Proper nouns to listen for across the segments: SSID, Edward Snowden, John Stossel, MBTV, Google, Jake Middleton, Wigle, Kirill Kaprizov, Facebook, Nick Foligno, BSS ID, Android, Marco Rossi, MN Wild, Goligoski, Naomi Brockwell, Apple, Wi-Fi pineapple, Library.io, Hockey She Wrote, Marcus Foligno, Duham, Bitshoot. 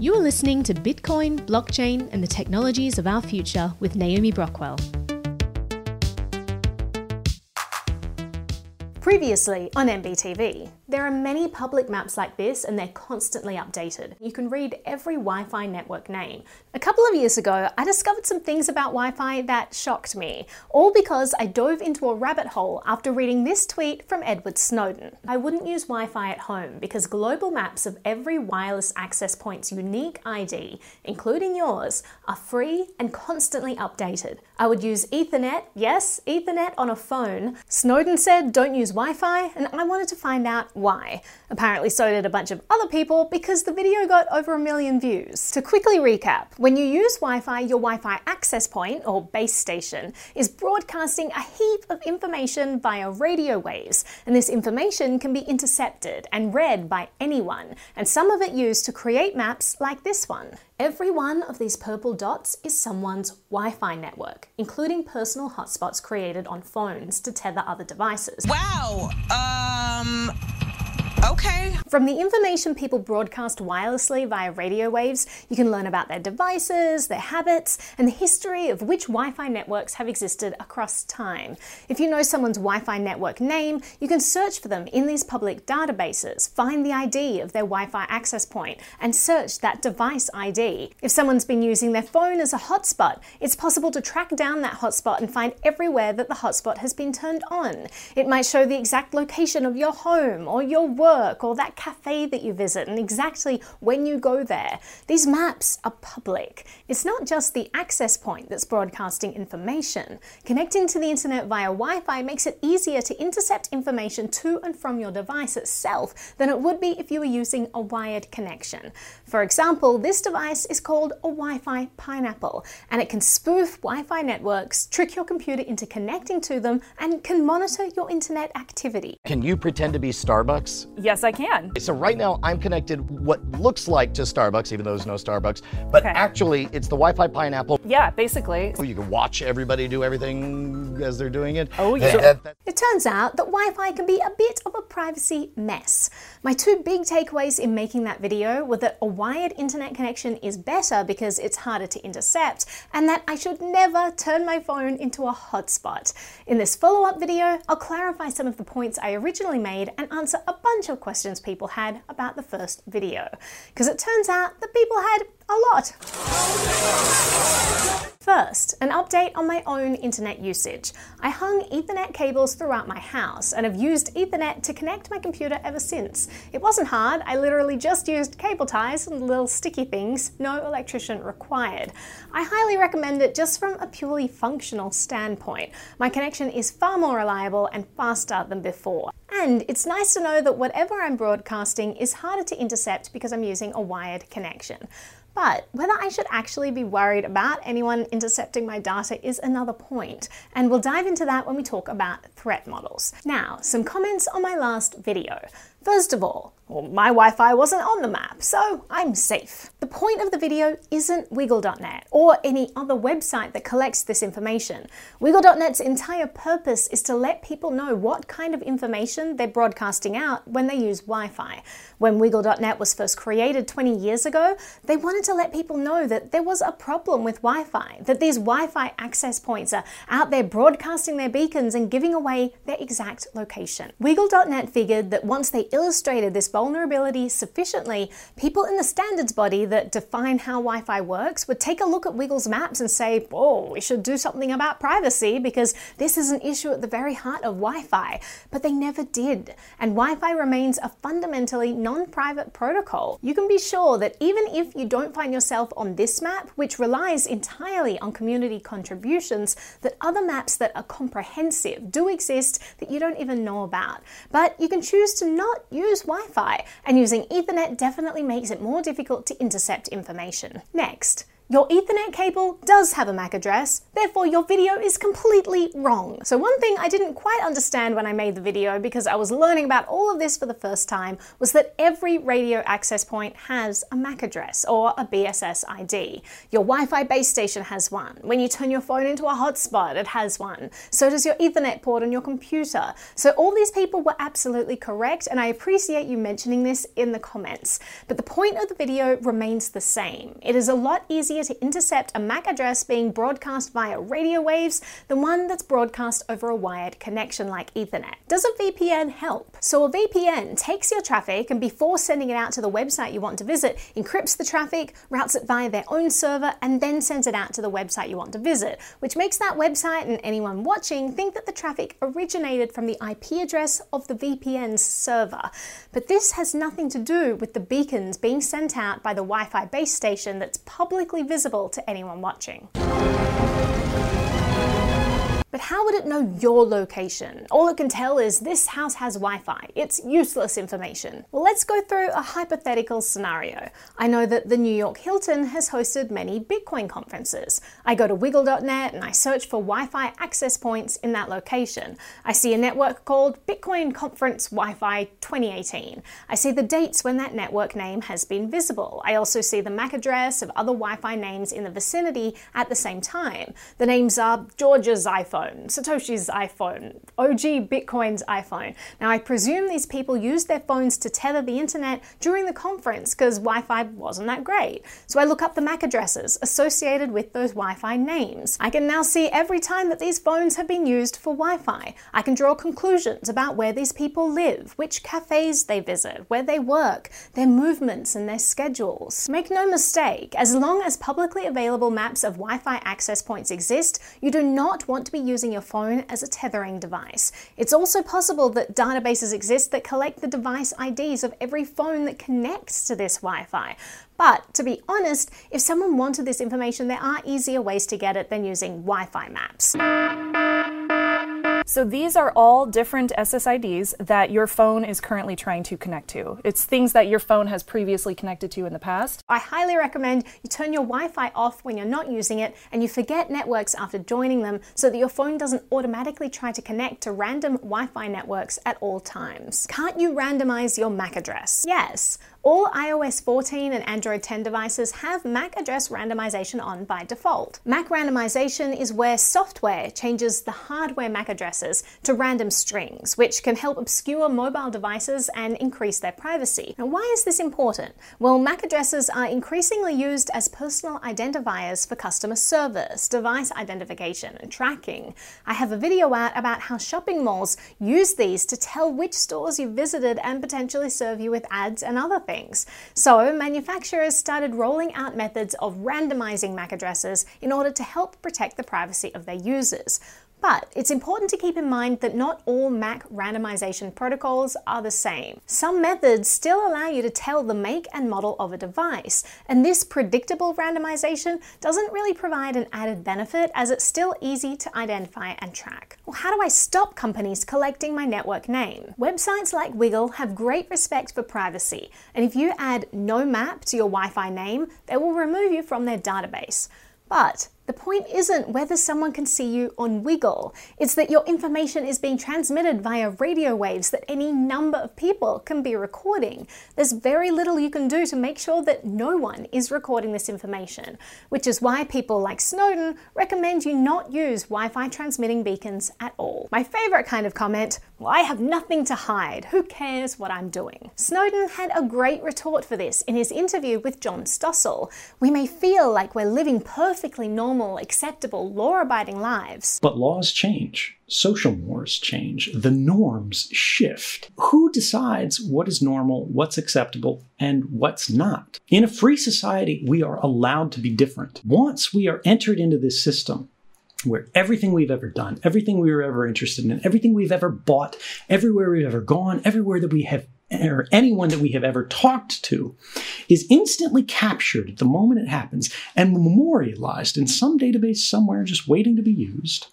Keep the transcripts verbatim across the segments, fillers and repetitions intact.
You are listening to Bitcoin, Blockchain, and the Technologies of Our Future with Naomi Brockwell. Previously on M B T V, there are many public maps like this and they're constantly updated. You can read every Wi-Fi network name. A couple of years ago, I discovered some things about Wi-Fi that shocked me, all because I dove into a rabbit hole after reading this tweet from Edward Snowden. I wouldn't use Wi-Fi at home because global maps of every wireless access point's unique I D, including yours, are free and constantly updated. I would use Ethernet, yes, Ethernet on a phone. Snowden said don't use Wi-Fi, and I wanted to find out why. Apparently so did a bunch of other people because the video got over a million views. To quickly recap, when you use Wi-Fi, your Wi-Fi access point, or base station, is broadcasting a heap of information via radio waves, and this information can be intercepted and read by anyone, and some of it used to create maps like this one. Every one of these purple dots is someone's Wi-Fi network, including personal hotspots created on phones to tether other devices. Wow! Um... Okay. From the information people broadcast wirelessly via radio waves, you can learn about their devices, their habits, and the history of which Wi-Fi networks have existed across time. If you know someone's Wi-Fi network name, you can search for them in these public databases, find the I D of their Wi-Fi access point, and search that device I D. If someone's been using their phone as a hotspot, it's possible to track down that hotspot and find everywhere that the hotspot has been turned on. It might show the exact location of your home or your work or that cafe that you visit and exactly when you go there. These maps are public. It's not just the access point that's broadcasting information. Connecting to the internet via Wi-Fi makes it easier to intercept information to and from your device itself than it would be if you were using a wired connection. For example, this device is called a Wi-Fi pineapple, and it can spoof Wi-Fi networks, trick your computer into connecting to them, and can monitor your internet activity. Can you pretend to be Starbucks? Yes, I can. So right now, I'm connected what looks like to Starbucks, even though there's no Starbucks, but okay. Actually, it's the Wi-Fi pineapple. Yeah, basically. You can watch everybody do everything as they're doing it. Oh, yeah. That, that, it turns out that Wi-Fi can be a bit of a privacy mess. My two big takeaways in making that video were that a wired internet connection is better because it's harder to intercept, and that I should never turn my phone into a hotspot. In this follow-up video, I'll clarify some of the points I originally made and answer a bunch of questions people had about the first video, because it turns out that people had a lot. First, an update on my own internet usage. I hung Ethernet cables throughout my house and have used Ethernet to connect my computer ever since. It wasn't hard, I literally just used cable ties and little sticky things, no electrician required. I highly recommend it just from a purely functional standpoint. My connection is far more reliable and faster than before. And it's nice to know that whatever I'm broadcasting is harder to intercept because I'm using a wired connection. But whether I should actually be worried about anyone intercepting my data is another point, and we'll dive into that when we talk about threat models. Now, some comments on my last video. First of all, well, my Wi-Fi wasn't on the map, so I'm safe. The point of the video isn't Wigle dot net or any other website that collects this information. Wigle dot net's entire purpose is to let people know what kind of information they're broadcasting out when they use Wi-Fi. When Wigle dot net was first created twenty years ago, they wanted to let people know that there was a problem with Wi-Fi, that these Wi-Fi access points are out there broadcasting their beacons and giving away their exact location. Wigle dot net figured that once they illustrated this vulnerability sufficiently, people in the standards body that define how Wi-Fi works would take a look at Wiggle's maps and say, oh, we should do something about privacy because this is an issue at the very heart of Wi-Fi. But they never did. And Wi-Fi remains a fundamentally non-private protocol. You can be sure that even if you don't find yourself on this map, which relies entirely on community contributions, that other maps that are comprehensive do exist that you don't even know about. But you can choose to not use Wi-Fi, and using Ethernet definitely makes it more difficult to intercept information. Next, Your Ethernet cable does have a M A C address, therefore your video is completely wrong. So one thing I didn't quite understand when I made the video, because I was learning about all of this for the first time, was that every radio access point has a M A C address or a B S S I D. Your Wi-Fi base station has one. When you turn your phone into a hotspot, it has one. So does your Ethernet port on your computer. So all these people were absolutely correct, and I appreciate you mentioning this in the comments. But the point of the video remains the same. It is a lot easier to intercept a M A C address being broadcast via radio waves than one that's broadcast over a wired connection like Ethernet. Does a V P N help? So a V P N takes your traffic and before sending it out to the website you want to visit, encrypts the traffic, routes it via their own server, and then sends it out to the website you want to visit, which makes that website and anyone watching think that the traffic originated from the I P address of the V P N's server. But this has nothing to do with the beacons being sent out by the Wi-Fi base station that's publicly visible to anyone watching. But how would it know your location? All it can tell is this house has Wi-Fi. It's useless information. Well, let's go through a hypothetical scenario. I know that the New York Hilton has hosted many Bitcoin conferences. I go to Wigle dot net and I search for Wi-Fi access points in that location. I see a network called Bitcoin Conference Wi-Fi twenty eighteen. I see the dates when that network name has been visible. I also see the M A C address of other Wi-Fi names in the vicinity at the same time. The names are George's iPhone, Satoshi's iPhone, O G Bitcoin's iPhone. Now, I presume these people used their phones to tether the internet during the conference because Wi-Fi wasn't that great. So I look up the M A C addresses associated with those Wi-Fi names. I can now see every time that these phones have been used for Wi-Fi. I can draw conclusions about where these people live, which cafes they visit, where they work, their movements and their schedules. Make no mistake, as long as publicly available maps of Wi-Fi access points exist, you do not want to be using your phone as a tethering device. It's also possible that databases exist that collect the device I Ds of every phone that connects to this Wi-Fi. But to be honest, if someone wanted this information, there are easier ways to get it than using Wi-Fi maps. So these are all different S S I Ds that your phone is currently trying to connect to. It's things that your phone has previously connected to in the past. I highly recommend you turn your Wi-Fi off when you're not using it and you forget networks after joining them so that your phone doesn't automatically try to connect to random Wi-Fi networks at all times. Can't you randomize your M A C address? Yes. All i O S fourteen and Android ten devices have M A C address randomization on by default. M A C randomization is where software changes the hardware M A C addresses to random strings, which can help obscure mobile devices and increase their privacy. Now, why is this important? Well, M A C addresses are increasingly used as personal identifiers for customer service, device identification, and tracking. I have a video out about how shopping malls use these to tell which stores you visited and potentially serve you with ads and other things. So manufacturers started rolling out methods of randomizing M A C addresses in order to help protect the privacy of their users. But it's important to keep in mind that not all M A C randomization protocols are the same. Some methods still allow you to tell the make and model of a device, and this predictable randomization doesn't really provide an added benefit as it's still easy to identify and track. Well, how do I stop companies collecting my network name? Websites like Wigle have great respect for privacy, and if you add no map to your Wi-Fi name, they will remove you from their database. But the point isn't whether someone can see you on Wigle. It's that your information is being transmitted via radio waves that any number of people can be recording. There's very little you can do to make sure that no one is recording this information, which is why people like Snowden recommend you not use Wi-Fi transmitting beacons at all. My favorite kind of comment, well, I have nothing to hide. Who cares what I'm doing? Snowden had a great retort for this in his interview with John Stossel. We may feel like we're living perfectly normal, acceptable, law-abiding lives. But laws change. Social mores change. The norms shift. Who decides what is normal, what's acceptable, and what's not? In a free society, we are allowed to be different. Once we are entered into this system where everything we've ever done, everything we were ever interested in, everything we've ever bought, everywhere we've ever gone, everywhere that we have or anyone that we have ever talked to is instantly captured at the moment it happens and memorialized in some database somewhere just waiting to be used.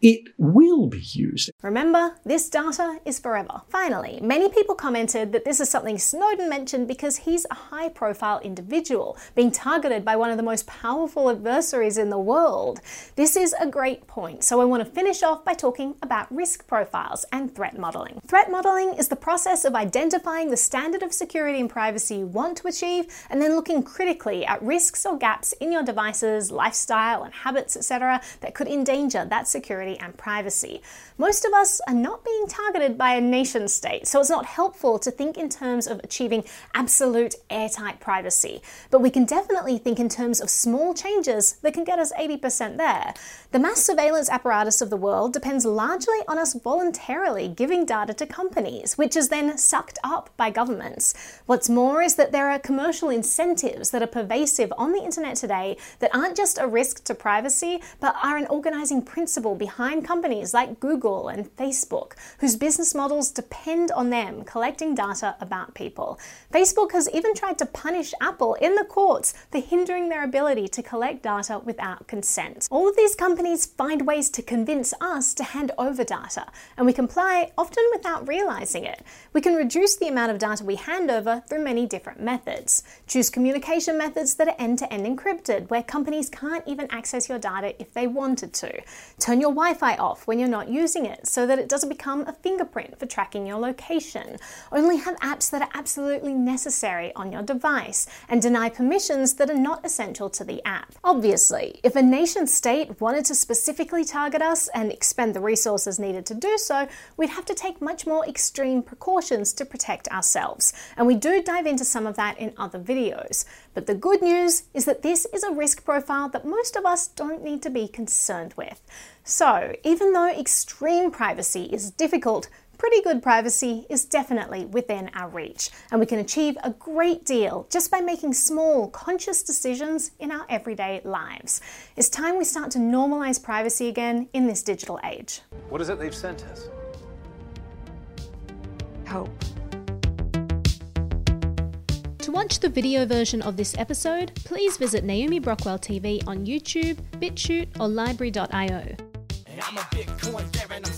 it will be used. Remember, this data is forever. Finally, many people commented that this is something Snowden mentioned because he's a high-profile individual, being targeted by one of the most powerful adversaries in the world. This is a great point, so I want to finish off by talking about risk profiles and threat modeling. Threat modeling is the process of identifying the standard of security and privacy you want to achieve, and then looking critically at risks or gaps in your devices, lifestyle and habits, et cetera, that could endanger that security and privacy. Most of us are not being targeted by a nation state, so it's not helpful to think in terms of achieving absolute airtight privacy. But we can definitely think in terms of small changes that can get us eighty percent there. The mass surveillance apparatus of the world depends largely on us voluntarily giving data to companies, which is then sucked up by governments. What's more is that there are commercial incentives that are pervasive on the internet today that aren't just a risk to privacy, but are an organizing principle behind companies like Google and Facebook, whose business models depend on them collecting data about people. Facebook has even tried to punish Apple in the courts for hindering their ability to collect data without consent. All of these companies find ways to convince us to hand over data, and we comply often without realizing it. We can reduce the amount of data we hand over through many different methods. Choose communication methods that are end-to-end encrypted, where companies can't even access your data if they wanted to. Turn your Wi-Fi off when you're not using it so that it doesn't become a fingerprint for tracking your location. Only have apps that are absolutely necessary on your device, and deny permissions that are not essential to the app. Obviously, if a nation state wanted to specifically target us and expend the resources needed to do so, we'd have to take much more extreme precautions to protect ourselves, and we do dive into some of that in other videos. But the good news is that this is a risk profile that most of us don't need to be concerned with. So, even though extreme privacy is difficult, pretty good privacy is definitely within our reach, and we can achieve a great deal just by making small, conscious decisions in our everyday lives. It's time we start to normalize privacy again in this digital age. What is it they've sent us? Hope. To watch the video version of this episode, please visit Naomi Brockwell T V on YouTube, Bitshoot, or Library dot i o. And I'm a Bitcoin fan and I'm